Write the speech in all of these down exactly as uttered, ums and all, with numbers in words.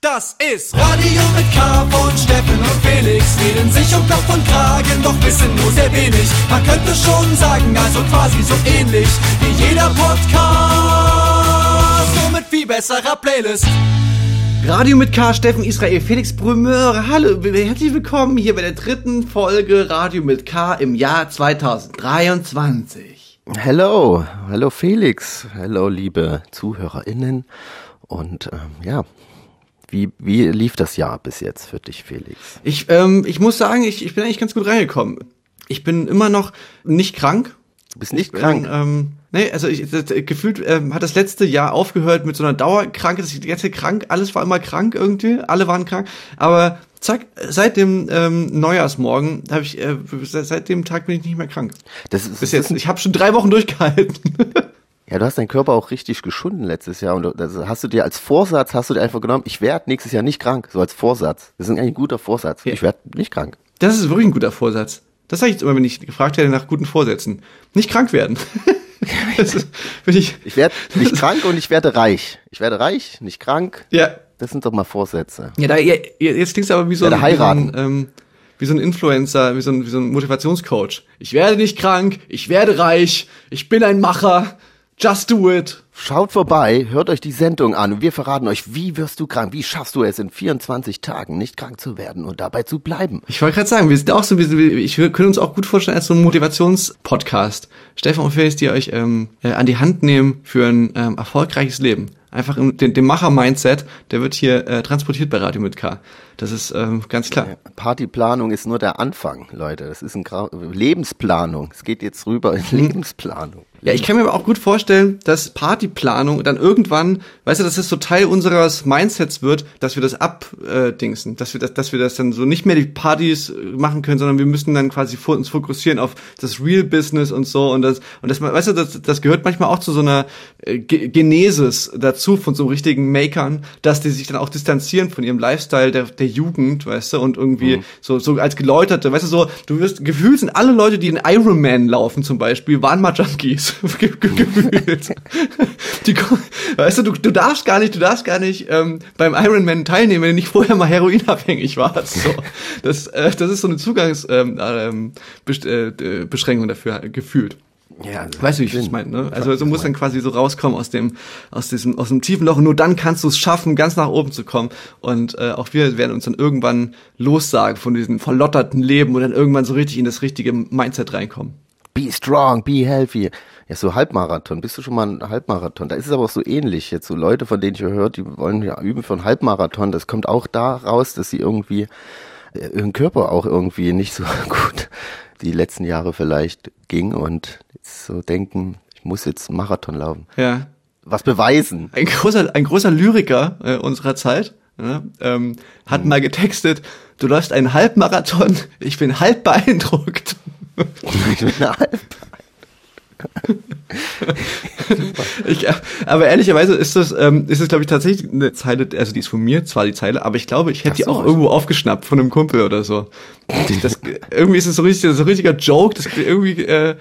Das ist Radio mit K von Steffen und Felix. Reden sich um Kopf und Kragen, doch wissen nur sehr wenig. Man könnte schon sagen, also quasi so ähnlich wie jeder Podcast, nur mit viel besserer Playlist. Radio mit K, Steffen Israel, Felix Brümmer. Hallo, herzlich willkommen hier bei der dritten Folge Radio mit K im Jahr zwanzig dreiundzwanzig. Hello, hallo Felix, hallo liebe ZuhörerInnen und ähm, ja, wie, wie lief das Jahr bis jetzt für dich, Felix? Ich, ähm, ich muss sagen, ich, ich bin eigentlich ganz gut reingekommen. Ich bin immer noch nicht krank. Du bist nicht krank? Bin, ähm, nee, also ich, das, gefühlt ähm, hat das letzte Jahr aufgehört mit so einer Dauerkrankheit. Das ganze krank, alles war immer krank irgendwie, alle waren krank. Aber zack, seit dem ähm, Neujahrsmorgen habe ich, äh, seit dem Tag bin ich nicht mehr krank. Das ist, bis jetzt. Ich habe schon drei Wochen durchgehalten. Ja, du hast deinen Körper auch richtig geschunden letztes Jahr und das hast du dir als Vorsatz, hast du dir einfach genommen, ich werde nächstes Jahr nicht krank, so als Vorsatz. Das ist eigentlich ein guter Vorsatz, ja. Ich werde nicht krank. Das ist wirklich ein guter Vorsatz. Das sage ich jetzt immer, wenn ich gefragt werde nach guten Vorsätzen. Nicht krank werden. Das ist, wenn ich ich werde nicht krank und ich werde reich. Ich werde reich, nicht krank. Ja. Das sind doch mal Vorsätze. Ja, da, ja jetzt klingt's aber wie so ein, heiraten. Wie so ein, ähm, wie so ein Influencer, wie so ein, wie so ein Motivationscoach. Ich werde nicht krank, ich werde reich, ich bin ein Macher. Just do it. Schaut vorbei, hört euch die Sendung an und wir verraten euch, wie wirst du krank, wie schaffst du es in vierundzwanzig Tagen nicht krank zu werden und dabei zu bleiben. Ich wollte gerade sagen, wir sind auch so, ich können uns auch gut vorstellen als so ein Motivationspodcast. Steffen und Felix, die euch ähm, äh, an die Hand nehmen für ein ähm, erfolgreiches Leben. Einfach im, den, dem Macher-Mindset, der wird hier äh, transportiert bei Radio mit K. Das ist ähm, ganz klar. Partyplanung ist nur der Anfang, Leute. Das ist ein Gra- Lebensplanung. Es geht jetzt rüber in Lebensplanung. Ja, ich kann mir aber auch gut vorstellen, dass Partyplanung dann irgendwann, weißt du, dass das so Teil unseres Mindsets wird, dass wir das abdingsen, äh, dass wir das, dass wir das dann so nicht mehr die Partys machen können, sondern wir müssen dann quasi vor, uns fokussieren auf das Real Business und so und das und das, weißt du, das, das gehört manchmal auch zu so einer äh, Genesis dazu von so richtigen Makern, dass die sich dann auch distanzieren von ihrem Lifestyle der, der Jugend, weißt du, und irgendwie mhm. so so als Geläuterte, weißt du, so du wirst gefühlt sind alle Leute, die in Ironman laufen zum Beispiel, waren mal Junkies. Gefühlt. Die, weißt du, du, du darfst gar nicht, du darfst gar nicht ähm, beim Ironman teilnehmen, wenn du nicht vorher mal heroinabhängig warst. So. Das, äh, das ist so eine Zugangsbeschränkung ähm, äh, dafür gefühlt. Ja, also weißt du, wie ich das meine? Ne? Also du musst dann quasi so rauskommen aus dem, aus diesem, aus dem tiefen Loch. Und nur dann kannst du es schaffen, ganz nach oben zu kommen. Und äh, auch wir werden uns dann irgendwann lossagen von diesem verlotterten Leben und dann irgendwann so richtig in das richtige Mindset reinkommen. Be strong, be healthy. Ja, so Halbmarathon. Bist du schon mal ein Halbmarathon? Da ist es aber auch so ähnlich. Jetzt so Leute, von denen ich gehört, die wollen ja üben für einen Halbmarathon. Das kommt auch da raus, dass sie irgendwie äh, ihren Körper auch irgendwie nicht so gut die letzten Jahre vielleicht ging und jetzt so denken, ich muss jetzt einen Marathon laufen. Ja. Was beweisen. Ein großer, ein großer Lyriker äh, unserer Zeit ja, ähm, hat hm. mal getextet, du läufst einen Halbmarathon, ich bin halb beeindruckt. Ich bin halb. ich, aber ehrlicherweise ist das, ähm, ist das, glaube ich, tatsächlich eine Zeile, also die ist von mir, zwar die Zeile, aber ich glaube, ich hätte so, die auch irgendwo aufgeschnappt von einem Kumpel oder so. Das, irgendwie ist es so richtig, so ein richtiger Joke, das irgendwie, äh,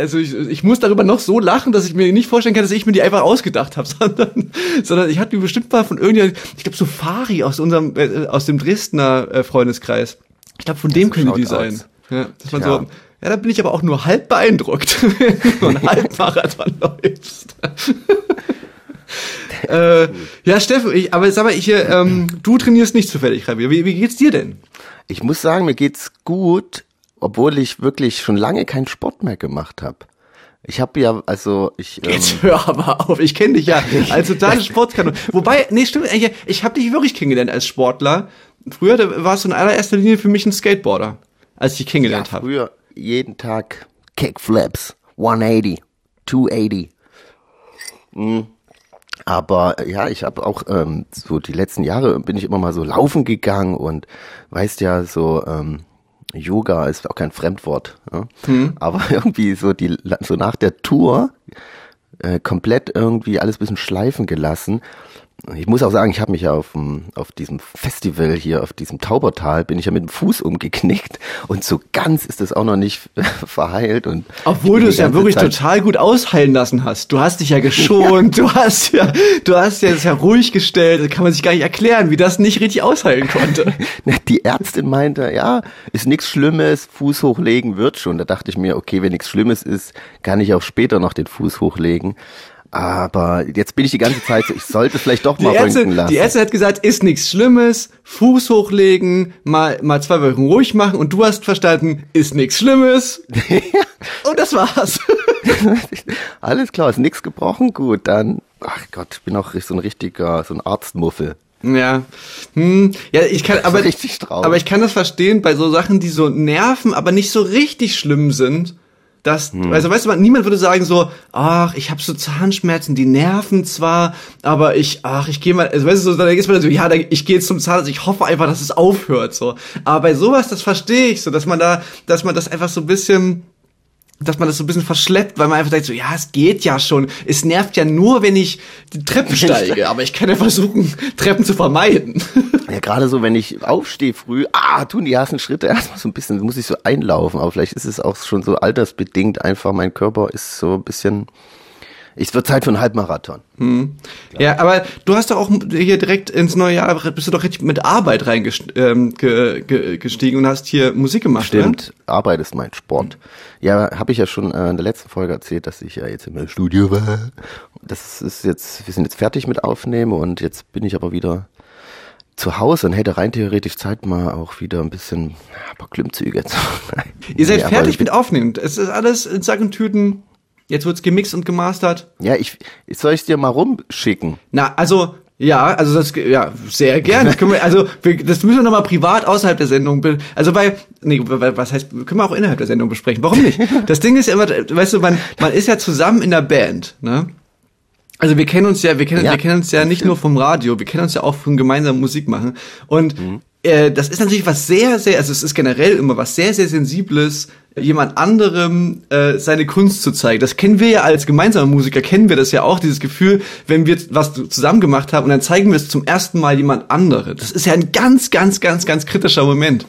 also ich, ich muss darüber noch so lachen, dass ich mir nicht vorstellen kann, dass ich mir die einfach ausgedacht habe, sondern, sondern ich hatte mir bestimmt mal von irgendjemand, ich glaube, so Fari aus unserem, äh, aus dem Dresdner äh, Freundeskreis. Ich glaube, von dem also könnte die sein. Aus. Ja, dass man ja. So, ja, da bin ich aber auch nur halb beeindruckt, wenn du einen Halbmarathon läufst. äh, ja, Steffen, ich, aber sag mal, ich, ähm, du trainierst nicht zufällig, Rabi. Wie, wie geht's dir denn? Ich muss sagen, mir geht's gut, obwohl ich wirklich schon lange keinen Sport mehr gemacht habe. Ich habe ja, also ich... Ähm Jetzt hör aber auf, ich kenne dich ja als totale Sportkanone. Wobei, nee, stimmt, ich habe dich wirklich kennengelernt als Sportler. Früher warst du in allererster Linie für mich ein Skateboarder. Als ich kennengelernt ja, habe. Früher jeden Tag Kickflips, hundertachtzig, zweihundertachtzig. Mhm. Aber ja, ich habe auch ähm, so die letzten Jahre bin ich immer mal so laufen gegangen und weißt ja so ähm, Yoga ist auch kein Fremdwort. Ja? Mhm. Aber irgendwie so die so nach der Tour äh, komplett irgendwie alles ein bisschen schleifen gelassen Ich muss auch sagen, ich habe mich ja auf, dem, auf diesem Festival hier, auf diesem Taubertal, bin ich ja mit dem Fuß umgeknickt und so ganz ist das auch noch nicht verheilt. Und obwohl du es ja wirklich Zeit total gut ausheilen lassen hast. Du hast dich ja geschont, ja. du hast ja, du hast ja es ja ruhig gestellt. Da kann man sich gar nicht erklären, wie das nicht richtig ausheilen konnte. Die Ärztin meinte, ja, ist nichts Schlimmes, Fuß hochlegen wird schon. Da dachte ich mir, okay, wenn nichts Schlimmes ist, kann ich auch später noch den Fuß hochlegen. Aber jetzt bin ich die ganze Zeit so, ich sollte vielleicht doch mal röntgen lassen. Die Ärztin hat gesagt, ist nichts Schlimmes, Fuß hochlegen, mal mal zwei Wochen ruhig machen und du hast verstanden, ist nichts Schlimmes. Und das war's. Alles klar, ist nichts gebrochen, gut, dann, ach Gott, ich bin auch so ein richtiger, so ein Arztmuffel. Ja, hm. ja, ich kann, aber, richtig traurig. Aber ich kann das verstehen bei so Sachen, die so nerven, aber nicht so richtig schlimm sind. Das, hm. Also weißt du, niemand würde sagen so, ach, ich habe so Zahnschmerzen, die nerven zwar, aber ich, ach, ich gehe mal, also weißt du, so, dann ist man so, ja, dann, ich gehe jetzt zum Zahnarzt, ich hoffe einfach, dass es aufhört, so. Aber bei sowas, das verstehe ich so, dass man da, dass man das einfach so ein bisschen, dass man das so ein bisschen verschleppt, weil man einfach sagt so, ja, es geht ja schon, es nervt ja nur, wenn ich die Treppen steige, aber ich kann ja versuchen, Treppen zu vermeiden. Ja, gerade so, wenn ich aufstehe früh, ah, tun die ersten Schritte erstmal so ein bisschen, muss ich so einlaufen, aber vielleicht ist es auch schon so altersbedingt einfach, mein Körper ist so ein bisschen, es wird Zeit für einen Halbmarathon. Hm. Ja, aber du hast doch auch hier direkt ins neue Jahr, bist du doch richtig mit Arbeit reingestiegen ähm, ge, ge, und hast hier Musik gemacht, stimmt, ne? Arbeit ist mein Sport. Ja, habe ich ja schon äh, in der letzten Folge erzählt, dass ich ja jetzt im Studio war. Das ist jetzt, wir sind jetzt fertig mit Aufnehmen und jetzt bin ich aber wieder zu Hause und hätte rein theoretisch Zeit, mal auch wieder ein bisschen ja, ein paar Klimmzüge zu machen. Ihr seid ja, fertig mit Aufnehmen. Es ist alles in Sack und Tüten. Jetzt wird's gemixt und gemastert. Ja, ich, soll ich's dir mal rumschicken? Na, also, ja, also das, ja, sehr gerne. Das, können wir, also, wir, das müssen wir nochmal privat außerhalb der Sendung, be- also bei, nee, was heißt, können wir auch innerhalb der Sendung besprechen, warum nicht? Das Ding ist ja immer, weißt du, man, man ist ja zusammen in der Band, ne? Also wir kennen uns ja, wir kennen, ja. wir kennen uns ja nicht nur vom Radio, wir kennen uns ja auch vom gemeinsamen Musikmachen und, mhm. Das ist natürlich was sehr, sehr, also es ist generell immer was sehr, sehr Sensibles, jemand anderem äh, seine Kunst zu zeigen. Das kennen wir ja als gemeinsame Musiker, kennen wir das ja auch, dieses Gefühl, wenn wir was zusammen gemacht haben und dann zeigen wir es zum ersten Mal jemand anderem. Das ist ja ein ganz, ganz, ganz, ganz kritischer Moment.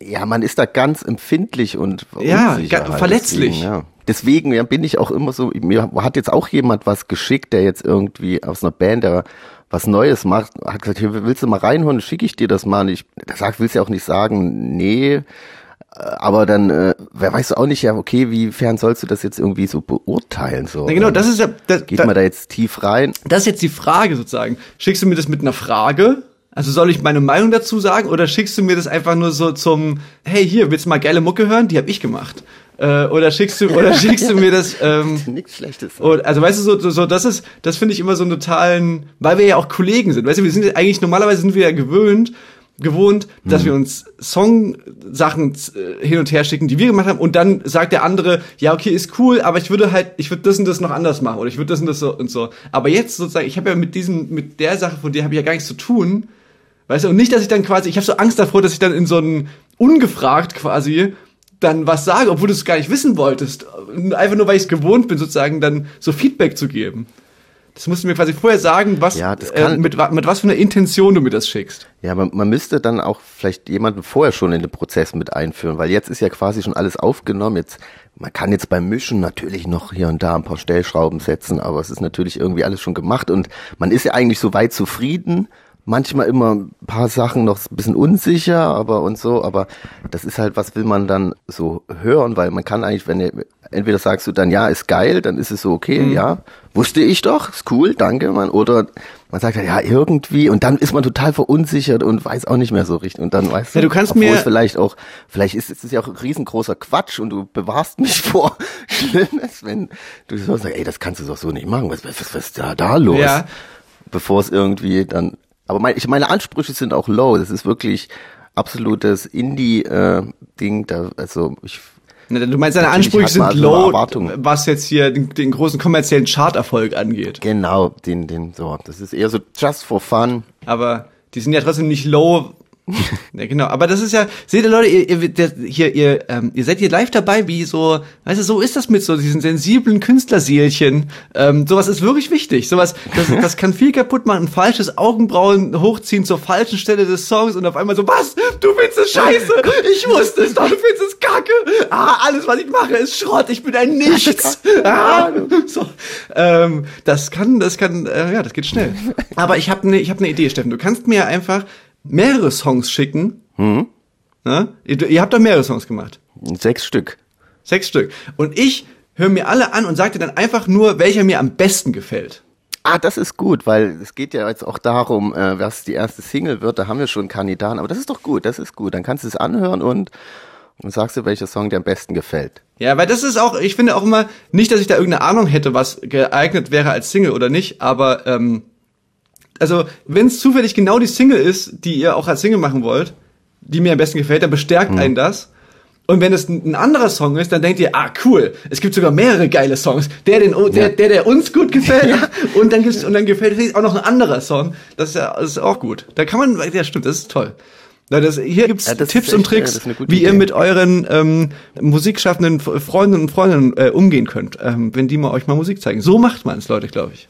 Ja, man ist da ganz empfindlich und ja, unsicher, ga- verletzlich. Deswegen, ja. Deswegen ja, bin ich auch immer so, mir hat jetzt auch jemand was geschickt, der jetzt irgendwie aus einer Band, der was Neues macht, hat gesagt, willst du mal reinhören, schicke ich dir das mal. Ich sag, willst ja auch nicht sagen, nee, aber dann, äh, wer weiß auch nicht, ja, okay, wie fern sollst du das jetzt irgendwie so beurteilen? So, na genau, das ist ja, das, geht da, man da jetzt tief rein? Das ist jetzt die Frage sozusagen. Schickst du mir das mit einer Frage? Also soll ich meine Meinung dazu sagen oder schickst du mir das einfach nur so zum, hey, hier, willst du mal geile Mucke hören? Die habe ich gemacht. Äh, oder schickst du oder schickst du mir das ähm, nichts Schlechtes. Oder, also weißt du so so, so das ist das finde ich immer so einen totalen, weil wir ja auch Kollegen sind, weißt du, wir sind eigentlich normalerweise sind wir ja gewöhnt gewohnt, hm. dass wir uns Song-Sachen hin und her schicken, die wir gemacht haben und dann sagt der andere, ja okay, ist cool, aber ich würde halt, ich würde das und das noch anders machen oder ich würde das und das so und so. Aber jetzt sozusagen, ich habe ja mit diesem mit der Sache von dir habe ich ja gar nichts zu tun, weißt du, und nicht, dass ich dann quasi, ich habe so Angst davor, dass ich dann in so einen ungefragt quasi dann was sage, obwohl du es gar nicht wissen wolltest. Einfach nur, weil ich es gewohnt bin, sozusagen dann so Feedback zu geben. Das musst du mir quasi vorher sagen, was ja, äh, mit, mit was für einer Intention du mir das schickst. Ja, man, man müsste dann auch vielleicht jemanden vorher schon in den Prozess mit einführen, weil jetzt ist ja quasi schon alles aufgenommen. Jetzt, man kann jetzt beim Mischen natürlich noch hier und da ein paar Stellschrauben setzen, aber es ist natürlich irgendwie alles schon gemacht und man ist ja eigentlich so weit zufrieden, manchmal immer ein paar Sachen noch ein bisschen unsicher, aber und so, aber das ist halt, was will man dann so hören, weil man kann eigentlich, wenn du, entweder sagst du dann, ja, ist geil, dann ist es so, okay, mhm. ja, wusste ich doch, ist cool, danke, man, oder man sagt ja, irgendwie, und dann ist man total verunsichert und weiß auch nicht mehr so richtig, und dann weißt ja, du, du kannst mir vielleicht auch, vielleicht ist es ja auch ein riesengroßer Quatsch und du bewahrst mich vor Schlimmes, wenn du so sagst, ey, das kannst du doch so nicht machen, was, was, was ist da, da los? Ja. Bevor es irgendwie dann, aber mein, ich, meine Ansprüche sind auch low. Das ist wirklich absolutes Indie-Ding. Äh, also ich. Na, du meinst, deine Ansprüche sind low, was jetzt hier den, den großen kommerziellen Charterfolg angeht. Genau, den, den so. Das ist eher so just for fun. Aber die sind ja trotzdem nicht low, Ja, genau. Aber das ist ja, seht ihr Leute, ihr, ihr, hier, ihr, ähm, ihr seid hier live dabei, wie so, weißt du, so ist das mit so diesen sensiblen Künstlerseelchen. Ähm, sowas ist wirklich wichtig. Sowas, das, das kann viel kaputt machen. Ein falsches Augenbrauen hochziehen zur falschen Stelle des Songs und auf einmal so, was? Du findest es scheiße! Ich wusste es doch, du findest es kacke! Ah, alles, was ich mache, ist Schrott, ich bin ein Nichts! Ah, so. Ähm, das kann, das kann, äh, ja, das geht schnell. Aber ich habe eine, ich habe eine Idee, Steffen. Du kannst mir einfach mehrere Songs schicken. Hm. Na? Ihr, ihr habt doch mehrere Songs gemacht. Sechs Stück. Sechs Stück. Und ich höre mir alle an und sage dir dann einfach nur, welcher mir am besten gefällt. Ah, das ist gut, weil es geht ja jetzt auch darum, äh, was die erste Single wird. Da haben wir schon einen Kandidaten. Aber das ist doch gut, das ist gut. Dann kannst du es anhören und, und sagst dir, welcher Song dir am besten gefällt. Ja, weil das ist auch, ich finde auch immer, nicht, dass ich da irgendeine Ahnung hätte, was geeignet wäre als Single oder nicht, aber ähm, also, wenn es zufällig genau die Single ist, die ihr auch als Single machen wollt, die mir am besten gefällt, dann bestärkt mhm. einen das. Und wenn es ein anderer Song ist, dann denkt ihr, ah, cool, es gibt sogar mehrere geile Songs. Der, den, ja. der, der, der uns gut gefällt. und dann gibt's, und dann gefällt vielleicht auch noch ein anderer Song. Das ist ja, das ist auch gut. Da kann man, ja, stimmt, das ist toll. Na, das, hier gibt's ja, das Tipps echt, und Tricks, ja, wie Idee. Ihr mit euren ähm, musikschaffenden Freundinnen und Freunden äh, umgehen könnt, ähm, wenn die mal euch mal Musik zeigen. So macht man es, Leute, glaube ich.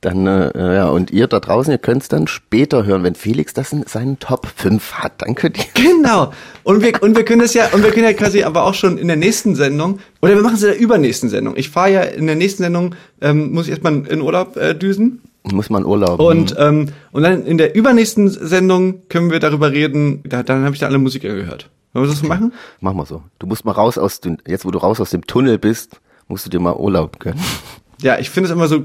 Dann, äh, ja, und ihr da draußen, ihr könnt es dann später hören, wenn Felix das in seinen Top fünf hat, dann könnt ihr. Genau. Und wir, und wir können das ja, und wir können ja quasi aber auch schon in der nächsten Sendung, oder wir machen es in der übernächsten Sendung. Ich fahre ja in der nächsten Sendung, ähm, muss ich erstmal in Urlaub äh, düsen. Muss man Urlaub. Und, ähm, und dann in der übernächsten Sendung können wir darüber reden, da, dann habe ich da alle Musiker gehört. Wollen wir das okay. machen? Machen wir so. Du musst mal raus aus dem, jetzt wo du raus aus dem Tunnel bist, musst du dir mal Urlaub gönnen. Ja, ich finde es immer so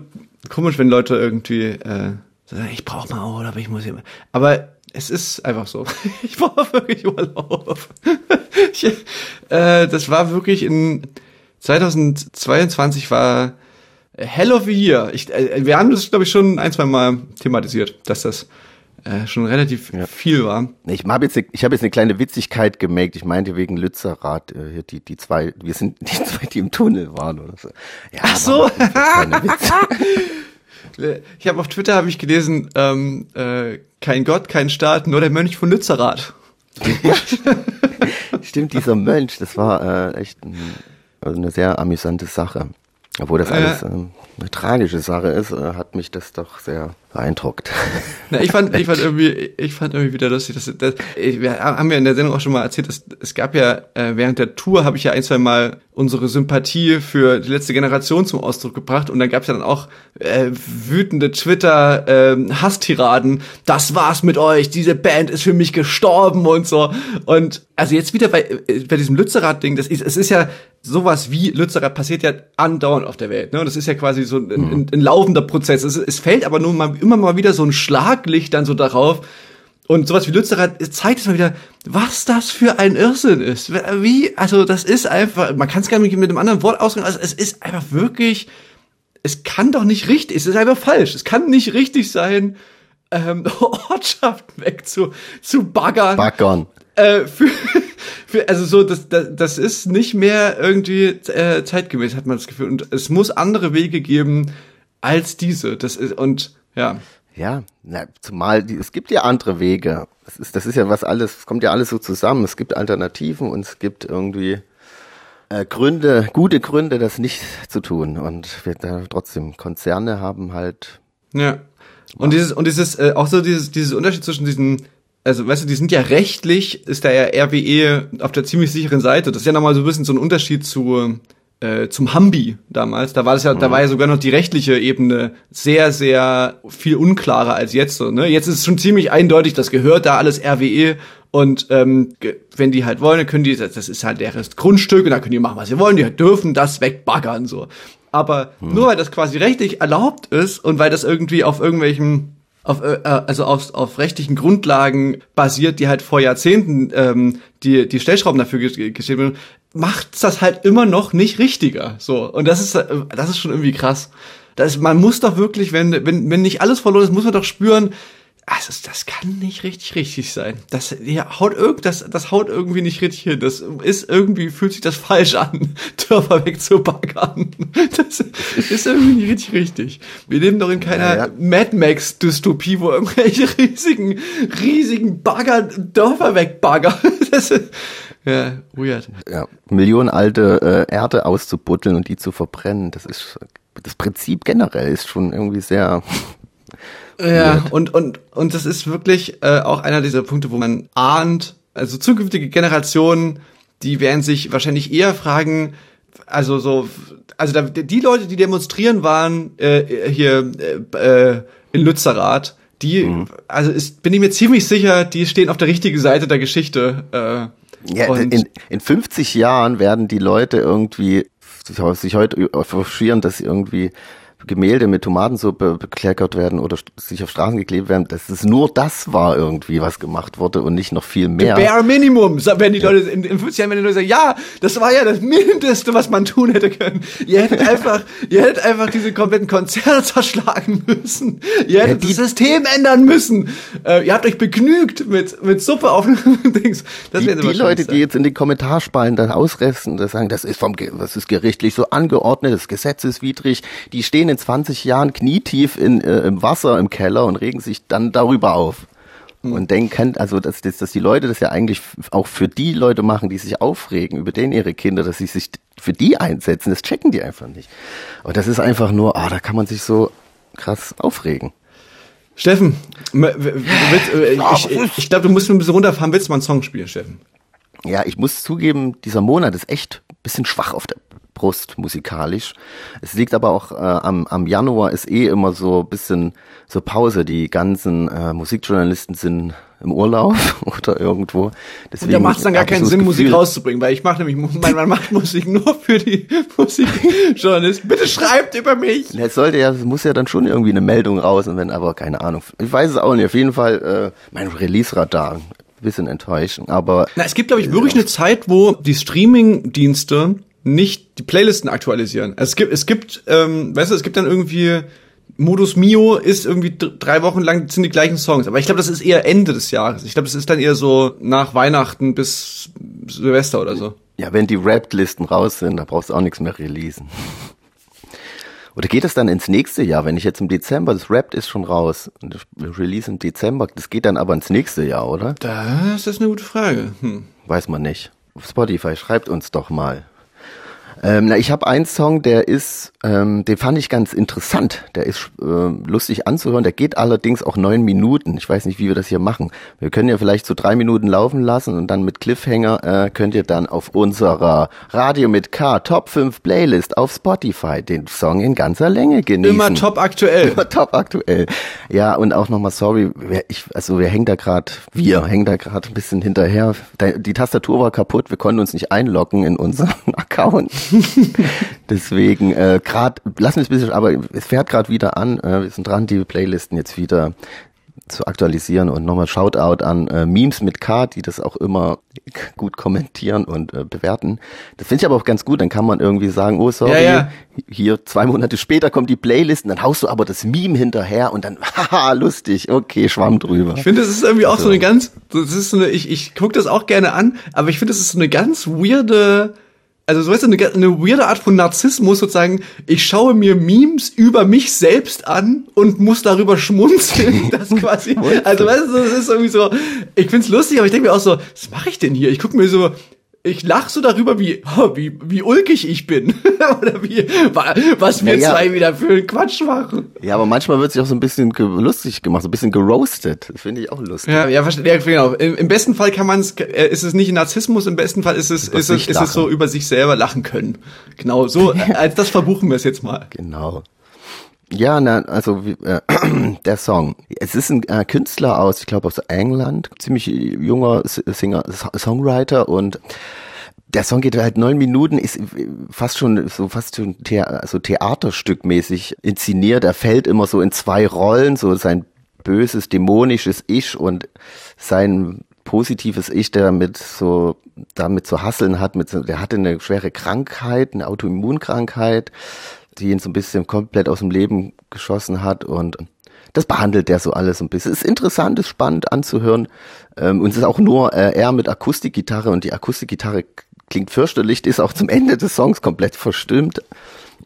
komisch, wenn Leute irgendwie äh, sagen, ich brauche mal Urlaub, ich muss hier mal. Aber es ist einfach so. Ich brauche wirklich Urlaub. Ich, äh, das war wirklich in zweitausendzweiundzwanzig war Hell of a Year. Ich, äh, wir haben das, glaube ich, schon ein, zwei Mal thematisiert, dass das äh, schon relativ ja. viel war. Ich habe jetzt, ich habe jetzt eine kleine Witzigkeit gemerkt. Ich meinte wegen Lützerath, äh, die die zwei, wir sind die zwei, die im Tunnel waren oder so. Ja, ach so. Ich habe auf Twitter habe ich gelesen, ähm, äh, kein Gott, kein Staat, nur der Mönch von Lützerath. Stimmt, dieser Mönch, das war äh, echt ein, also eine sehr amüsante Sache. Obwohl das alles äh, eine tragische Sache ist, äh, hat mich das doch sehr beeindruckt. Na, ich fand, ich fand irgendwie, ich fand irgendwie wieder lustig, dass, dass ich, wir haben ja in der Sendung auch schon mal erzählt, dass es gab ja äh, während der Tour habe ich ja ein, zwei Mal unsere Sympathie für die letzte Generation zum Ausdruck gebracht und dann gab es ja dann auch äh, wütende Twitter äh, Hasstiraden. Das war's mit euch, diese Band ist für mich gestorben und so. Und also jetzt wieder bei bei diesem Lützerath-Ding, das ist, es ist ja sowas wie Lützerath passiert ja andauernd auf der Welt, ne? Und das ist ja quasi so ein, ein, ein laufender Prozess. Es, es fällt aber nur mal, immer mal wieder so ein Schlaglicht dann so darauf. Und sowas wie Lützerath zeigt es mal wieder, was das für ein Irrsinn ist. Wie, also das ist einfach, man kann es gar nicht mit einem anderen Wort ausdrücken, also es ist einfach wirklich, es kann doch nicht richtig, es ist einfach falsch. Es kann nicht richtig sein, ähm, Ortschaften weg zu, zu baggern. Baggern. Äh, für, für, also so, das, das, das ist nicht mehr irgendwie äh, zeitgemäß, hat man das Gefühl. Und es muss andere Wege geben als diese. Das ist, und ja. Ja, na, zumal die, es gibt ja andere Wege. Das ist, das ist ja was alles, es kommt ja alles so zusammen. Es gibt Alternativen und es gibt irgendwie äh, Gründe, gute Gründe, das nicht zu tun. Und wir da trotzdem Konzerne haben halt. Ja. Und was. dieses, und dieses, äh, auch so dieses, dieses Unterschied zwischen diesen, also, weißt du, die sind ja rechtlich, ist da ja R W E auf der ziemlich sicheren Seite. Das ist ja nochmal so ein bisschen so ein Unterschied zu, äh, zum Hambi damals. Da war das ja, mhm. da war ja sogar noch die rechtliche Ebene sehr, sehr viel unklarer als jetzt so, ne? Jetzt ist es schon ziemlich eindeutig, das gehört da alles R W E. Und, ähm, wenn die halt wollen, können die, das ist halt deren Grundstück und da können die machen, was sie wollen. Die dürfen das wegbaggern, so. Aber mhm. nur weil das quasi rechtlich erlaubt ist und weil das irgendwie auf irgendwelchen auf äh, also auf, auf rechtlichen Grundlagen basiert, die halt vor Jahrzehnten ähm, die die Stellschrauben dafür geschrieben wurden, macht's das halt immer noch nicht richtiger. So, und das ist das ist schon irgendwie krass. Das man muss doch wirklich, wenn wenn wenn nicht alles verloren ist, muss man doch spüren, Das, ist, das kann nicht richtig richtig sein. Das, ja, haut irg, das, das haut irgendwie nicht richtig hin. Das ist irgendwie, fühlt sich das falsch an, Dörfer wegzubaggern. Das ist irgendwie nicht richtig richtig. Wir leben doch in keiner ja, ja. Mad Max-Dystopie, wo irgendwelche riesigen, riesigen Bagger Dörfer wegbagger. Das ist, ja, weird. Ja, Millionen alte äh, Erde auszubuddeln und die zu verbrennen, das ist, das Prinzip generell ist schon irgendwie sehr... Ja, und, und, und das ist wirklich äh, auch einer dieser Punkte, wo man ahnt, also zukünftige Generationen, die werden sich wahrscheinlich eher fragen, also so, also da, die Leute, die demonstrieren waren äh, hier äh, in Lützerath, die, mhm. also ist, bin ich mir ziemlich sicher, die stehen auf der richtigen Seite der Geschichte. Äh, ja, in, in fünfzig Jahren werden die Leute irgendwie sich heute verschieren, dass sie irgendwie Gemälde mit Tomatensuppe bekleckert werden oder sich auf Straßen geklebt werden, dass es nur das war irgendwie, was gemacht wurde und nicht noch viel mehr. The bare minimum, wenn die ja. Leute in, in fünfzig Jahren, wenn die Leute sagen, ja, das war ja das Mindeste, was man tun hätte können. Ihr hättet einfach, ihr hättet einfach diese kompletten Konzerte zerschlagen müssen. Ihr hättet ja, die, das System ändern müssen. Äh, ihr habt euch begnügt mit, mit Suppe auf Dings. Das die die Leute, sein. die jetzt in den Kommentarspalten dann ausresten und sagen, das ist vom, das ist gerichtlich so angeordnet, das Gesetz ist widrig, die stehen in zwanzig Jahren knietief in, äh, im Wasser im Keller und regen sich dann darüber auf. Mhm. Und denken, also dass, dass, dass die Leute das ja eigentlich f- auch für die Leute machen, die sich aufregen über denen ihre Kinder, dass sie sich für die einsetzen, das checken die einfach nicht. Und das ist einfach nur, ah, oh, da kann man sich so krass aufregen. Steffen, m- w- w- ich, ich, ich glaube, du musst ein bisschen runterfahren, willst du mal einen Song spielen, Steffen? Ja, ich muss zugeben, dieser Monat ist echt ein bisschen schwach auf der Brust musikalisch. Es liegt aber auch äh, am, am Januar ist eh immer so ein bisschen so Pause. Die ganzen äh, Musikjournalisten sind im Urlaub oder irgendwo. Deswegen, und da macht es dann gar keinen so Sinn, Gefühl, Musik rauszubringen, weil ich mache nämlich, man, man macht Musik nur für die Musikjournalisten. Bitte schreibt über mich! Es sollte ja, es muss ja dann schon irgendwie eine Meldung raus, und wenn aber, keine Ahnung, ich weiß es auch nicht. Auf jeden Fall äh, mein Release-Radar. Ein bisschen enttäuschen, aber... Na, es gibt, glaube ich, wirklich äh, eine Zeit, wo die Streaming-Dienste nicht die Playlisten aktualisieren. Also es gibt, es gibt, ähm, weißt du, es gibt dann irgendwie Modus Mio ist irgendwie d- drei Wochen lang sind die gleichen Songs. Aber ich glaube, das ist eher Ende des Jahres. Ich glaube, das ist dann eher so nach Weihnachten bis Silvester oder so. Ja, wenn die Rap-Listen raus sind, da brauchst du auch nichts mehr releasen. Oder geht das dann ins nächste Jahr? Wenn ich jetzt im Dezember, das Rap ist schon raus, und das Release im Dezember, das geht dann aber ins nächste Jahr, oder? Das ist eine gute Frage. Hm. Weiß man nicht. Spotify, schreibt uns doch mal. Ähm, na, ich habe einen Song, der ist, ähm, den fand ich ganz interessant. Der ist äh, lustig anzuhören. Der geht allerdings auch neun Minuten. Ich weiß nicht, wie wir das hier machen. Wir können ja vielleicht so drei Minuten laufen lassen und dann mit Cliffhanger äh, könnt ihr dann auf unserer Radio mit K Top fünf Playlist auf Spotify den Song in ganzer Länge genießen. Immer top aktuell. Immer top aktuell. Ja, und auch nochmal sorry, ich, also wir hängen da gerade, wir hängen da gerade ein bisschen hinterher. Die Tastatur war kaputt, wir konnten uns nicht einloggen in unseren Account. Deswegen, äh, gerade, lassen wir es ein bisschen, aber es fährt gerade wieder an, äh, wir sind dran, die Playlisten jetzt wieder zu aktualisieren, und nochmal Shoutout an äh, Memes mit K, die das auch immer k- gut kommentieren und äh, bewerten. Das finde ich aber auch ganz gut, dann kann man irgendwie sagen, oh sorry, ja, ja. hier zwei Monate später kommt die Playlist, und dann haust du aber das Meme hinterher und dann, haha, lustig, okay, Schwamm drüber. Ich finde, das ist irgendwie auch so, so eine ganz, das ist so eine, ich, ich gucke das auch gerne an, aber ich finde, das ist so eine ganz weirde... Also so weißt du, eine, eine weirde Art von Narzissmus sozusagen, ich schaue mir Memes über mich selbst an und muss darüber schmunzeln, das quasi, also weißt du, das ist irgendwie so, ich find's lustig, aber ich denke mir auch so, was mache ich denn hier? Ich guck mir so, ich lach so darüber, wie, oh, wie, wie ulkig ich bin, oder wie, was wir ja, zwei ja. wieder für einen Quatsch machen. Ja, aber manchmal wird sich auch so ein bisschen ge- lustig gemacht, so ein bisschen geroastet, das finde ich auch lustig. Ja, ja, verstehe, ja, genau. Im, im besten Fall kann man es, ist es nicht Narzissmus, im besten Fall ist es, ist es, ist es so über sich selber lachen können. Genau, so, als das verbuchen wir es jetzt mal. Genau. Ja, na, also äh, der Song. Es ist ein äh, Künstler aus, ich glaube aus England, ziemlich junger Singer, Songwriter, und der Song geht halt neun Minuten, ist fast schon so fast schon The- also Theaterstückmäßig inszeniert. Er fällt immer so in zwei Rollen, so sein böses, dämonisches Ich und sein positives Ich, der mit so damit zu hasseln hat, mit so, der hatte eine schwere Krankheit, eine Autoimmunkrankheit, die ihn so ein bisschen komplett aus dem Leben geschossen hat, und das behandelt der so alles ein bisschen. Ist interessant, ist spannend anzuhören. Ähm, und es ist auch nur äh, er mit Akustikgitarre, und die Akustikgitarre klingt fürchterlich, ist auch zum Ende des Songs komplett verstimmt.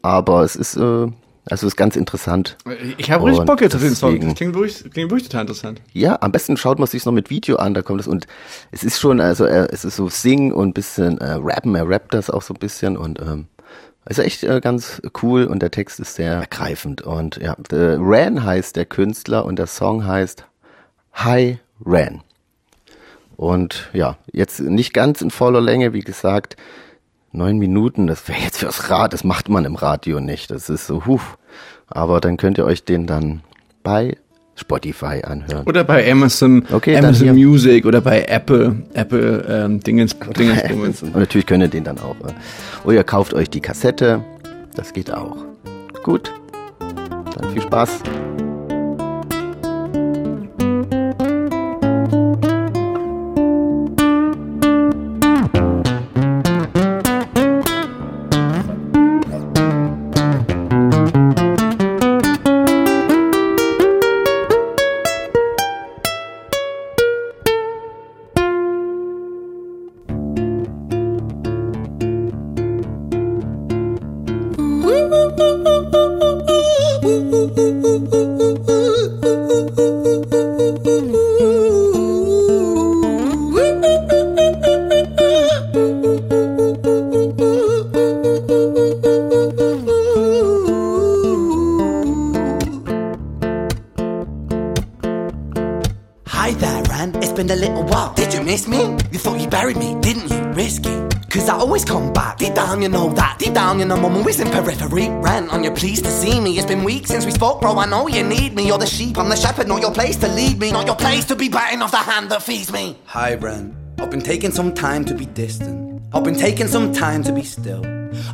Aber es ist, äh, also es ist ganz interessant. Ich habe richtig Bock jetzt auf den Song. Das klingt wirklich, klingt wirklich total interessant. Ja, am besten schaut man es sich noch mit Video an, da kommt es. Und es ist schon, also äh, es ist so Singen und ein bisschen äh, Rappen, er rappt das auch so ein bisschen und ähm, ist also echt äh, ganz cool, und der Text ist sehr ergreifend. Und ja, äh, Ren heißt der Künstler und der Song heißt Hi Ren. Und ja, jetzt nicht ganz in voller Länge, wie gesagt, neun Minuten, das wäre jetzt fürs Rad, das macht man im Radio nicht, das ist so, huf. Aber dann könnt ihr euch den dann bei Spotify anhören. Oder bei Amazon, okay, Amazon Music oder bei Apple, Apple ähm, Dingens. Dingens Amazon. Und natürlich könnt ihr den dann auch. Äh. Oder ihr kauft euch die Kassette, das geht auch. Gut, dann viel Spaß. Pleased to see me, it's been weeks since we spoke, bro, I know you need me. You're the sheep, I'm the shepherd, not your place to lead me. Not your place to be biting off the hand that feeds me. Hi Ren, I've been taking some time to be distant. I've been taking some time to be still.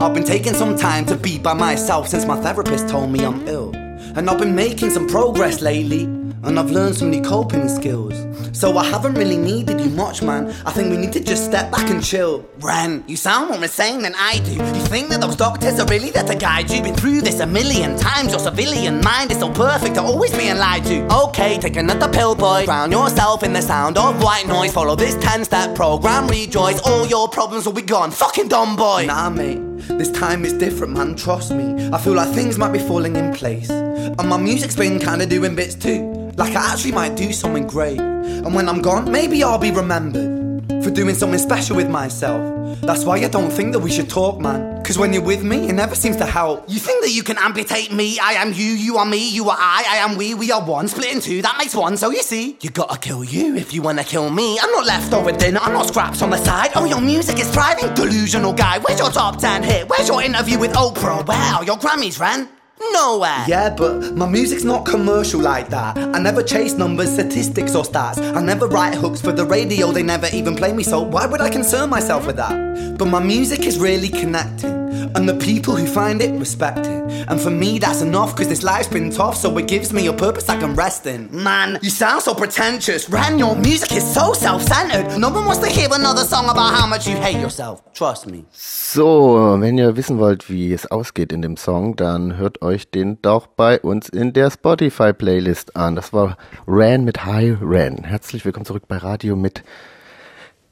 I've been taking some time to be by myself since my therapist told me I'm ill. And I've been making some progress lately, and I've learned some new coping skills. So I haven't really needed you much, man. I think we need to just step back and chill. Ren, you sound more insane than I do. You think that those doctors are really there to guide you? Been through this a million times. Your civilian mind is so perfect to always being lied to. Okay, take another pill, boy. Drown yourself in the sound of white noise. Follow this ten-step program, rejoice. All your problems will be gone. Fucking dumb, boy. Nah, mate. This time is different, man. Trust me. I feel like things might be falling in place. And my music's been kinda doing bits too. Like I actually might do something great. And when I'm gone, maybe I'll be remembered for doing something special with myself. That's why I don't think that we should talk, man. Cause when you're with me, it never seems to help. You think that you can amputate me? I am you, you are me, you are I, I am we, we are one. Split in two, that makes one, so you see. You gotta kill you if you wanna kill me. I'm not leftover dinner, I'm not scraps on the side. Oh, your music is thriving, delusional guy. Where's your top ten hit? Where's your interview with Oprah? Wow, your Grammys, Ren? Nowhere. Yeah, but my music's not commercial like that. I never chase numbers, statistics or stats. I never write hooks for the radio, they never even play me, so why would I concern myself with that? But my music is really connecting, and the people who find it respect it. And for me that's enough, cause this life's been tough, so it gives me a purpose I can rest in. Man, you sound so pretentious, Ren, your music is so self-centered. No one wants to hear another song about how much you hate yourself, trust me. So, wenn ihr wissen wollt, wie es ausgeht in dem Song, dann hört euch den doch bei uns in der Spotify-Playlist an. Das war Ren mit Hi Ren. Herzlich willkommen zurück bei Radio mit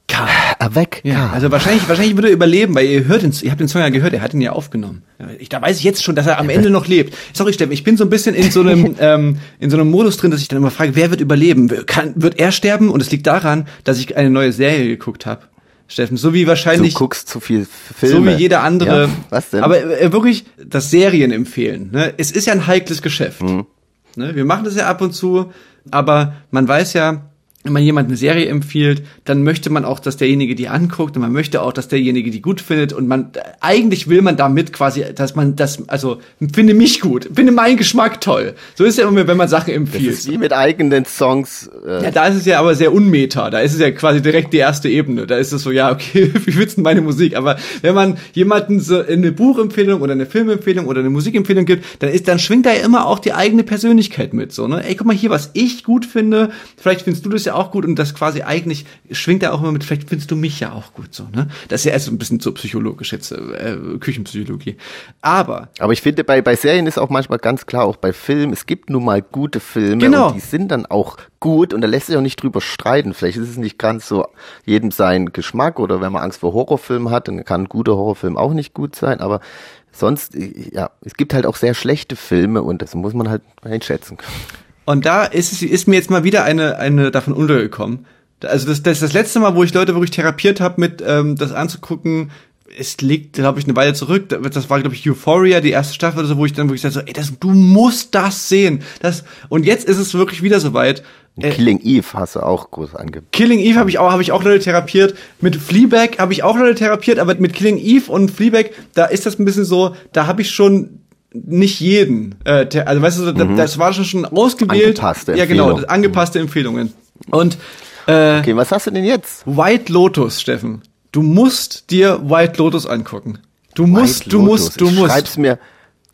K. Weg. Ja, also wahrscheinlich, wahrscheinlich würde er überleben, weil ihr hört den, ihr habt den Song ja gehört, er hat ihn ja aufgenommen. Ich, da weiß ich jetzt schon, dass er am Ende noch lebt. Sorry, Steffen, ich bin so ein bisschen in so einem, ähm, in so einem Modus drin, dass ich dann immer frage, wer wird überleben? Kann, wird er sterben? Und es liegt daran, dass ich eine neue Serie geguckt habe. Steffen, so wie wahrscheinlich... Du guckst zu viel Filme. So wie jeder andere. Ja, was denn? Aber äh, wirklich, das Serien empfehlen. Ne? Es ist ja ein heikles Geschäft. Mhm. Ne? Wir machen das ja ab und zu, aber man weiß ja, wenn man jemand eine Serie empfiehlt, dann möchte man auch, dass derjenige die anguckt, und man möchte auch, dass derjenige die gut findet, und man, eigentlich will man damit quasi, dass man das, also, finde mich gut, finde meinen Geschmack toll. So ist es ja immer, wenn man Sachen empfiehlt. Das ist wie mit eigenen Songs. Äh ja, da ist es ja aber sehr unmeta, da ist es ja quasi direkt die erste Ebene, da ist es so, ja, okay, wie willst du meine Musik? Aber wenn man jemanden so eine Buchempfehlung oder eine Filmempfehlung oder eine Musikempfehlung gibt, dann ist, dann schwingt da ja immer auch die eigene Persönlichkeit mit, so, ne? Ey, guck mal hier, was ich gut finde, vielleicht findest du das ja ja auch gut und das quasi eigentlich schwingt er auch immer mit, vielleicht findest du mich ja auch gut so, ne? Das ist ja erst ein bisschen so psychologisch jetzt, äh, Küchenpsychologie. Aber. Aber ich finde, bei, bei Serien ist auch manchmal ganz klar, auch bei Filmen, es gibt nun mal gute Filme, genau, und die sind dann auch gut und da lässt sich auch nicht drüber streiten. Vielleicht ist es nicht ganz so jedem sein Geschmack oder wenn man Angst vor Horrorfilmen hat, dann kann ein guter Horrorfilm auch nicht gut sein, aber sonst, ja, es gibt halt auch sehr schlechte Filme und das muss man halt einschätzen können. Und da ist es, ist mir jetzt mal wieder eine, eine davon untergekommen. Also das, das ist das letzte Mal, wo ich Leute wirklich therapiert habe, mit ähm, das anzugucken. Es liegt, glaube ich, eine Weile zurück. Das war, glaube ich, Euphoria, die erste Staffel oder so, wo ich dann wirklich sage, so, ey, das, du musst das sehen. Das, und jetzt ist es wirklich wieder soweit. Äh, Killing Eve hast du auch groß angebracht. Killing Eve habe ich auch, habe ich auch Leute therapiert. Mit Fleabag habe ich auch Leute therapiert, aber mit Killing Eve und Fleabag, da ist das ein bisschen so, da habe ich schon nicht jeden. Äh, ter- also weißt du, da, mhm. das war schon schon ausgewählt. Angepasste Empfehlungen. Ja, genau, angepasste mhm. Empfehlungen. Und äh, okay, was hast du denn jetzt? White Lotus, Steffen. Du musst dir White Lotus angucken. Du White musst, du Lotus. musst, du ich musst. Schreib's mir.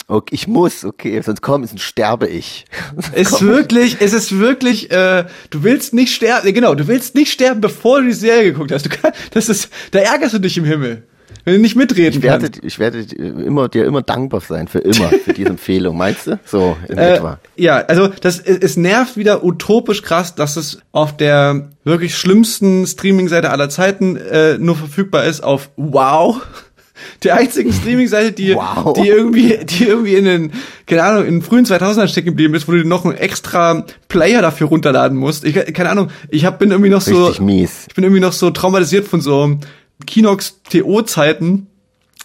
Okay, ich muss, okay, sonst komm, sonst sterbe ich. Ist wirklich, es ist wirklich, äh, du willst nicht sterben, genau, du willst nicht sterben, bevor du die Serie geguckt hast. Du kann, das ist, da ärgerst du dich im Himmel, wenn du nicht mitreden ich werde, kannst. Ich werde immer, dir immer dankbar sein, für immer, für diese Empfehlung, meinst du? So, in äh, etwa. Ja, also, das, es nervt wieder utopisch krass, dass es auf der wirklich schlimmsten Streaming-Seite aller Zeiten äh, nur verfügbar ist auf Wow. Der einzigen Streaming-Seite, die, wow. die irgendwie, die irgendwie in den, keine Ahnung, in den frühen zweitausendern stecken geblieben ist, wo du noch einen extra Player dafür runterladen musst. Ich, keine Ahnung, ich hab, bin irgendwie noch so, richtig mies. Ich bin irgendwie noch so traumatisiert von so Kinox-T O-Zeiten,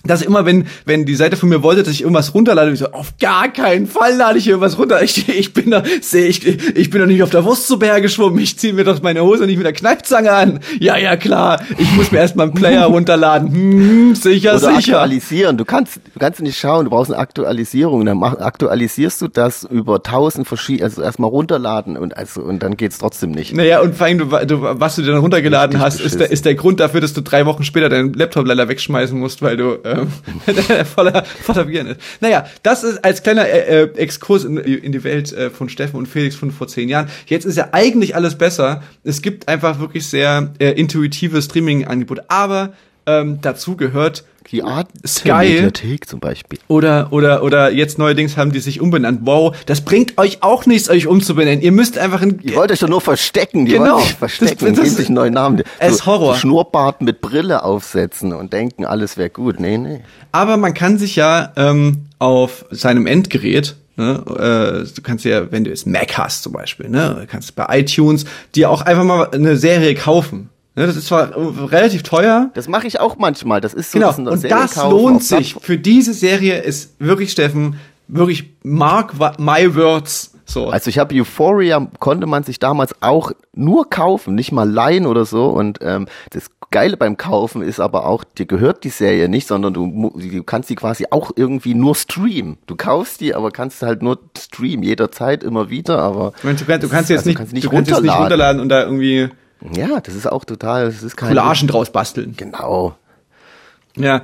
dass immer, wenn, wenn die Seite von mir wollte, dass ich irgendwas runterlade, ich so, auf gar keinen Fall lade ich irgendwas runter. Ich, ich bin da, sehe ich, ich bin doch nicht auf der Wurstsuppe hergeschwommen. Ich ziehe mir doch meine Hose nicht mit der Kneifzange an. Ja, ja, klar. Ich muss mir erstmal einen Player runterladen. Hm, sicher, Oder sicher. aktualisieren. Du kannst, du kannst nicht schauen. Du brauchst eine Aktualisierung. Und dann mach, aktualisierst du das über tausend verschiedene, also erstmal runterladen und, also, und dann geht's trotzdem nicht. Naja, und vor allem, du, du, was du dir dann runtergeladen hast, beschissen. ist der, ist der Grund dafür, dass du drei Wochen später deinen Laptop leider wegschmeißen musst, weil du, voller, voller Viren ist. Naja, das ist als kleiner äh, Exkurs in, in die Welt äh, von Steffen und Felix von vor zehn Jahren. Jetzt ist ja eigentlich alles besser. Es gibt einfach wirklich sehr äh, intuitive Streaming-Angebote. Aber ähm, dazu gehört die Art Sky zum Beispiel. Oder, oder, oder jetzt neuerdings haben die sich umbenannt. Wow, das bringt euch auch nichts, euch umzubenennen. Ihr müsst einfach ein... Ihr wollt euch doch nur verstecken. Die genau. Wollt verstecken und geben sich einen neuen Namen. Es ist so, Horror. So Schnurrbart mit Brille aufsetzen und denken, alles wäre gut. Nee, nee. Aber man kann sich ja ähm, auf seinem Endgerät... Ne, äh, du kannst ja, wenn du jetzt Mac hast zum Beispiel, ne, kannst bei iTunes dir auch einfach mal eine Serie kaufen. Ne, das ist zwar relativ teuer. Das mache ich auch manchmal. Das ist so genau. ein Und das lohnt sich. Für diese Serie ist wirklich, Steffen, wirklich mark my words. So. Also ich habe Euphoria, konnte man sich damals auch nur kaufen, nicht mal leihen oder so. Und ähm, das Geile beim Kaufen ist aber auch, dir gehört die Serie nicht, sondern du, du kannst die quasi auch irgendwie nur streamen. Du kaufst die, aber kannst halt nur streamen, jederzeit, immer wieder. Aber meine, du, kannst, du kannst jetzt also nicht, kannst nicht, du kannst runterladen. Jetzt nicht runterladen und da irgendwie... Ja, das ist auch total, das ist kein... Collagen draus basteln. Genau. Ja,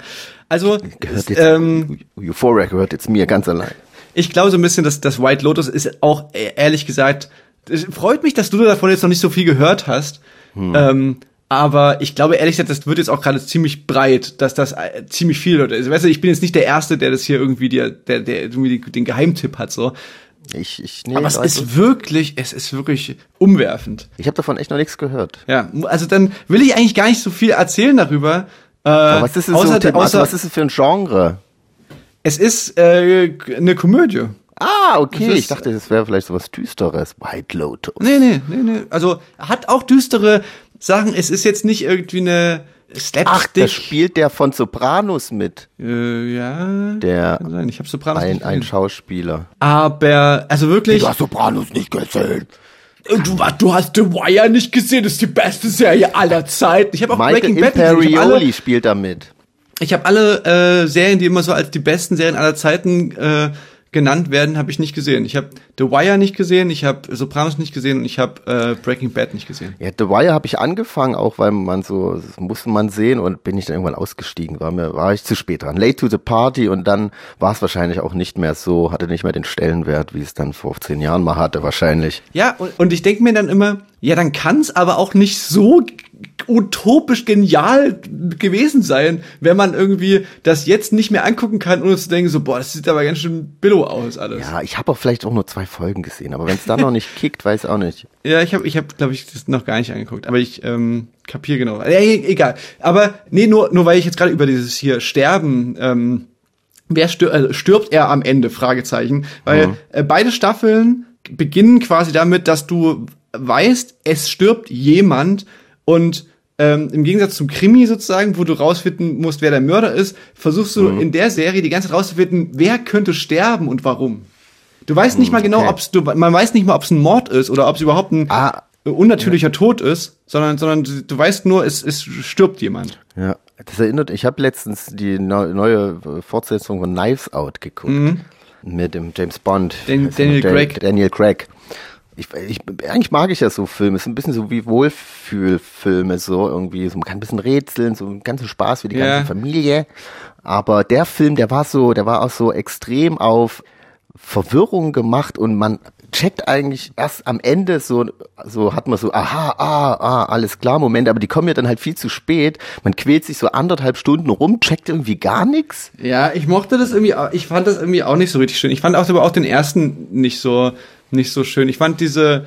also... Gehört jetzt, ähm, Euphoria gehört jetzt mir ganz allein. Ich glaube so ein bisschen, dass das White Lotus ist auch, ehrlich gesagt, es freut mich, dass du davon jetzt noch nicht so viel gehört hast, hm. ähm, aber ich glaube, ehrlich gesagt, das wird jetzt auch gerade ziemlich breit, dass das äh, ziemlich viel Leute ist. Weißt du, ich bin jetzt nicht der Erste, der das hier irgendwie, der, der, der irgendwie den Geheimtipp hat, so. Ich, ich, nee, aber es ist nicht. wirklich, es ist wirklich umwerfend. Ich habe davon echt noch nichts gehört. Ja, also dann will ich eigentlich gar nicht so viel erzählen darüber. Äh, was ist es außer, so ein Thema, außer, was ist es für ein Genre? Es ist äh, eine Komödie. Ah, okay. Ist, ich dachte, das wäre vielleicht so was Düsteres. White Lotus. Nee, nee, nee, nee. Also hat auch düstere Sachen. Es ist jetzt nicht irgendwie eine Slapstick. Ach, da spielt der von Sopranos mit. Äh, ja. Der kann sein. Ich hab Sopranos ein, ein Schauspieler. Aber, also wirklich. Du hast Sopranos nicht gesehen. Du, du hast The Wire nicht gesehen. Das ist die beste Serie aller Zeiten. Ich habe auch Michael Breaking Bad gesehen. Imperioli spielt da mit. Ich habe alle äh, Serien, die immer so als die besten Serien aller Zeiten äh, genannt werden, habe ich nicht gesehen. Ich habe The Wire nicht gesehen, ich habe Sopranos nicht gesehen und ich habe äh, Breaking Bad nicht gesehen. Ja, The Wire habe ich angefangen, auch weil man so, das musste man sehen und bin ich dann irgendwann ausgestiegen, war mir, war ich zu spät dran. Late to the Party und dann war es wahrscheinlich auch nicht mehr so, hatte nicht mehr den Stellenwert, wie es dann vor zehn Jahren mal hatte wahrscheinlich. Ja, und, und ich denke mir dann immer, ja, dann kann es aber auch nicht so utopisch genial gewesen sein, wenn man irgendwie das jetzt nicht mehr angucken kann, ohne zu denken, so, boah, das sieht aber ganz schön billo aus alles. Ja, ich habe auch vielleicht auch nur zwei Folgen gesehen, aber wenn es dann noch nicht kickt, weiß auch nicht. Ja, ich habe, ich hab, glaube ich, das noch gar nicht angeguckt, aber ich ähm, kapiere genau. Ja, egal, aber nee, nur, nur weil ich jetzt gerade über dieses hier Sterben, ähm, wer stirbt, also stirbt er am Ende, Fragezeichen, weil mhm. äh, beide Staffeln beginnen quasi damit, dass du weißt, es stirbt jemand und Ähm, im Gegensatz zum Krimi sozusagen, wo du rausfinden musst, wer der Mörder ist, versuchst du mhm. in der Serie die ganze Zeit rauszufinden, wer könnte sterben und warum. Du weißt mhm, nicht mal genau, okay. ob's du, man weiß nicht mal, ob es ein Mord ist oder ob es überhaupt ein ah, unnatürlicher ja. Tod ist, sondern, sondern du, du weißt nur, es, es stirbt jemand. Ja, das erinnert, ich habe letztens die neue Fortsetzung von Knives Out geguckt. Mhm. Mit dem James Bond. Den, Daniel Craig. Daniel Craig. Ich, ich, eigentlich mag ich ja so Filme. Es ist ein bisschen so wie Wohlfühlfilme, so irgendwie. So, man kann ein bisschen rätseln, so einen ganzen Spaß für die yeah. ganze Familie. Aber der Film, der war so, der war auch so extrem auf Verwirrung gemacht und man checkt eigentlich erst am Ende so, so hat man so, aha, ah, ah, alles klar, Moment, aber die kommen ja dann halt viel zu spät. Man quält sich so anderthalb Stunden rum, checkt irgendwie gar nichts. Ja, ich mochte das irgendwie, ich fand das irgendwie auch nicht so richtig schön. Ich fand auch, aber auch den ersten nicht so, nicht so schön. Ich fand diese,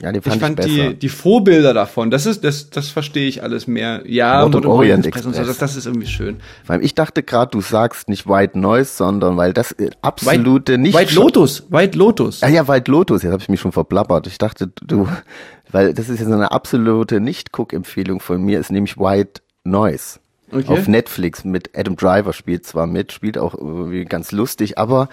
ja, die fand ich fand ich die, die Vorbilder davon, das ist, das, das verstehe ich alles mehr. Ja, Nord- und Orient Express und so, das, das ist irgendwie schön. Weil ich dachte gerade, du sagst nicht White Noise, sondern weil das absolute White, nicht. White Lotus, White Lotus. Ah ja, White Lotus, jetzt habe ich mich schon verblabbert. Ich dachte, du, weil das ist jetzt eine absolute Nicht-Guck-Empfehlung von mir, ist nämlich White Noise. Okay. Auf Netflix mit Adam Driver, spielt zwar mit, spielt auch irgendwie ganz lustig, aber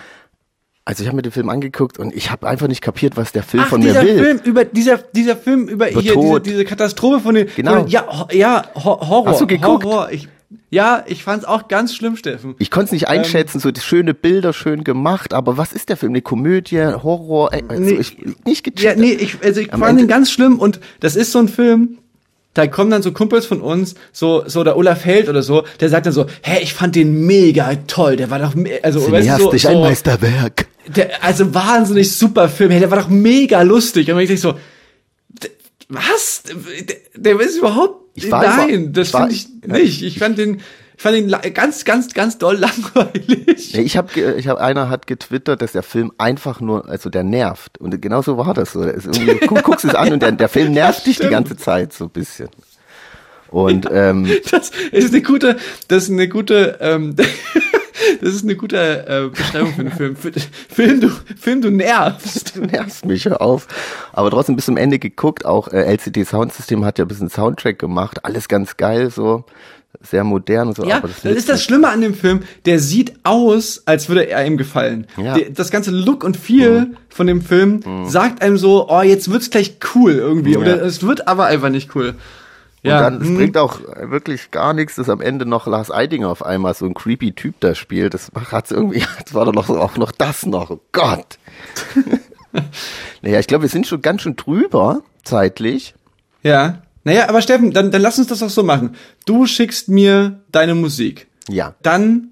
also ich habe mir den Film angeguckt und ich habe einfach nicht kapiert, was der Film Ach, von mir will. Film über, dieser, dieser Film über, über hier, diese, diese Katastrophe von den... Genau. Von den, ja, ho, ja ho, Horror. Hast du geguckt? Horror. Ich, ja, ich fand's auch ganz schlimm, Steffen. Ich konnte es nicht einschätzen, ähm, so schöne Bilder, schön gemacht, aber was ist der Film? Eine Komödie, Horror? Äh, also nee, ich, nicht gecheckt. Ja, nee, ich, also ich Am fand Ende. Den ganz schlimm und das ist so ein Film... Da kommen dann so Kumpels von uns, so so der Olaf Held oder so, der sagt dann so, hä, ich fand den mega toll, der war doch, me- also weißt du, so, so, ein Meisterwerk. Der, also wahnsinnig super Film, hey, der war doch mega lustig. Und ich denke so, d- was? Der, der ist überhaupt, ich war nein, über, das finde ich nicht. Ich fand den, ich fand ihn ganz, ganz, ganz doll langweilig. Nee, ich habe, ich hab, einer hat getwittert, dass der Film einfach nur, also der nervt. Und genau so war das so. Das ist irgendwie, du guckst es an und der, der Film nervt dich die ganze Zeit so ein bisschen. Und ja, ähm, das ist eine gute, das ist eine gute, ähm, das ist eine gute äh, Beschreibung für den Film. Film, du, Film, du nervst. Du nervst mich, hör auf. Aber trotzdem bis zum Ende geguckt. Auch äh, L C D Soundsystem hat ja ein bisschen Soundtrack gemacht. Alles ganz geil so. Sehr modern und so. Ja, aber das, das ist das Schlimme an dem Film. Der sieht aus, als würde er ihm gefallen. Ja. Der, das ganze Look und Feel mhm. von dem Film mhm. sagt einem so, oh, jetzt wird's gleich cool irgendwie. Ja. Oder es wird aber einfach nicht cool. Und ja. dann, es mhm. bringt auch wirklich gar nichts, dass am Ende noch Lars Eidinger auf einmal so ein creepy Typ da spielt. Das hat's irgendwie, das war doch noch, auch noch das noch. Oh Gott. Naja, ich glaube, wir sind schon ganz schön drüber, zeitlich. Ja. Naja, aber Steffen, dann, dann lass uns das doch so machen. Du schickst mir deine Musik. Ja. Dann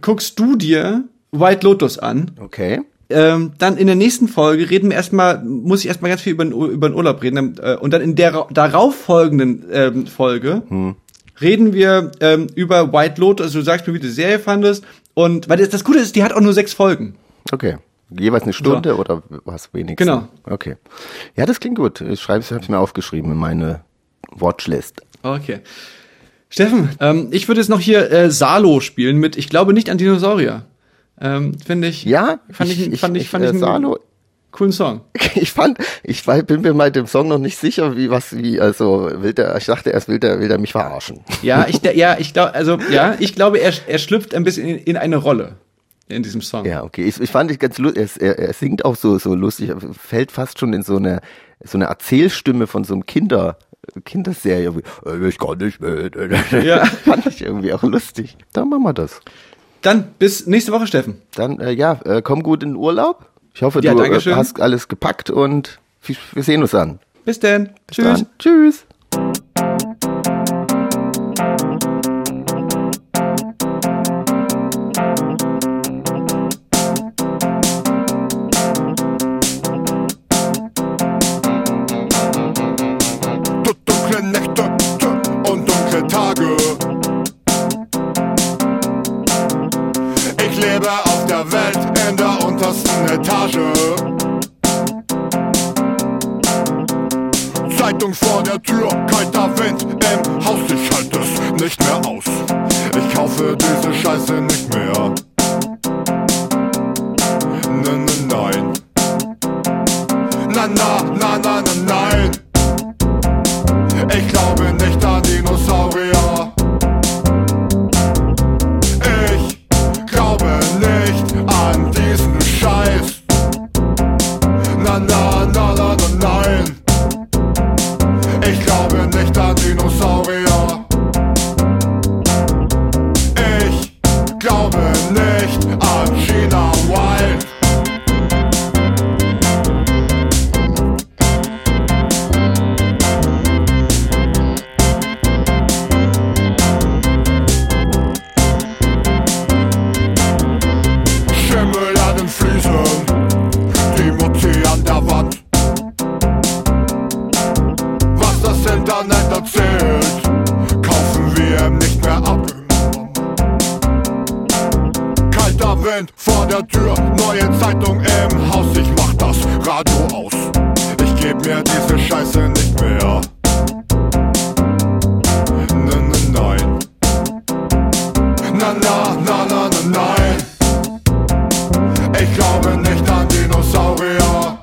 guckst du dir White Lotus an. Okay. Ähm, dann in der nächsten Folge reden wir erstmal, muss ich erstmal ganz viel über, über den Urlaub reden. Äh, und dann in der darauffolgenden ähm, Folge hm. reden wir ähm, über White Lotus. Also du sagst mir, wie du die Serie fandest. Und weil das, das Gute ist, die hat auch nur sechs Folgen. Okay. Jeweils eine Stunde so. Oder was wenigstens? Genau. Okay. Ja, das klingt gut. Ich schreibe es, ich habe es mir aufgeschrieben in meine Watchlist. Okay. Steffen, ähm, ich würde jetzt noch hier äh, Salò spielen mit Ich glaube nicht an Dinosaurier. Ähm, finde ich. Ja, fand ich, ich, fand ich, ich, fand ich, ich äh, einen Salò. Coolen Song. Ich fand, ich bin mir mal dem Song noch nicht sicher, wie was, wie, also, will der, ich dachte erst, will der, will der mich verarschen. Ja, ich, ja, ich glaube, also, ja, ich glaube, er, er schlüpft ein bisschen in, in eine Rolle. In diesem Song. Ja, okay. Ich, ich fand ich ganz lustig. Er, er singt auch so, so lustig, fällt fast schon in so eine, so eine Erzählstimme von so einem Kinder, Kinderserie. Ich kann nicht mehr. Ja. Fand ich irgendwie auch lustig. Dann machen wir das. Dann bis nächste Woche, Steffen. Dann, äh, ja, äh, komm gut in den Urlaub. Ich hoffe, ja, du äh, hast alles gepackt und wir sehen uns dann. Bis denn. Bis Tschüss. Dann. Tschüss. Zeitung vor der Tür, kalter Wind im Haus, ich halte es nicht mehr aus. Ich kaufe diese Scheiße nicht mehr. Nein, nein, nein. Na, na, na, na, na, nein. Ich glaube nicht an Dinosaurier. Ich glaube nicht an diesen Scheiß. Na, na, na, na, na, nein. Ich glaube nicht an Dinosaurier. Ich glaube nicht an China Wild. Schimmel an den Fliesen, die Mutti an der Wand. Internet erzählt, kaufen wir ihm nicht mehr ab. Kalter Wind vor der Tür, neue Zeitung im Haus. Ich mach das Radio aus, ich geb mir diese Scheiße nicht mehr. Nein, nein, nein. Na, na, na, na, na, nein. Ich glaube nicht an Dinosaurier.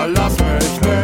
Verlass mich nicht.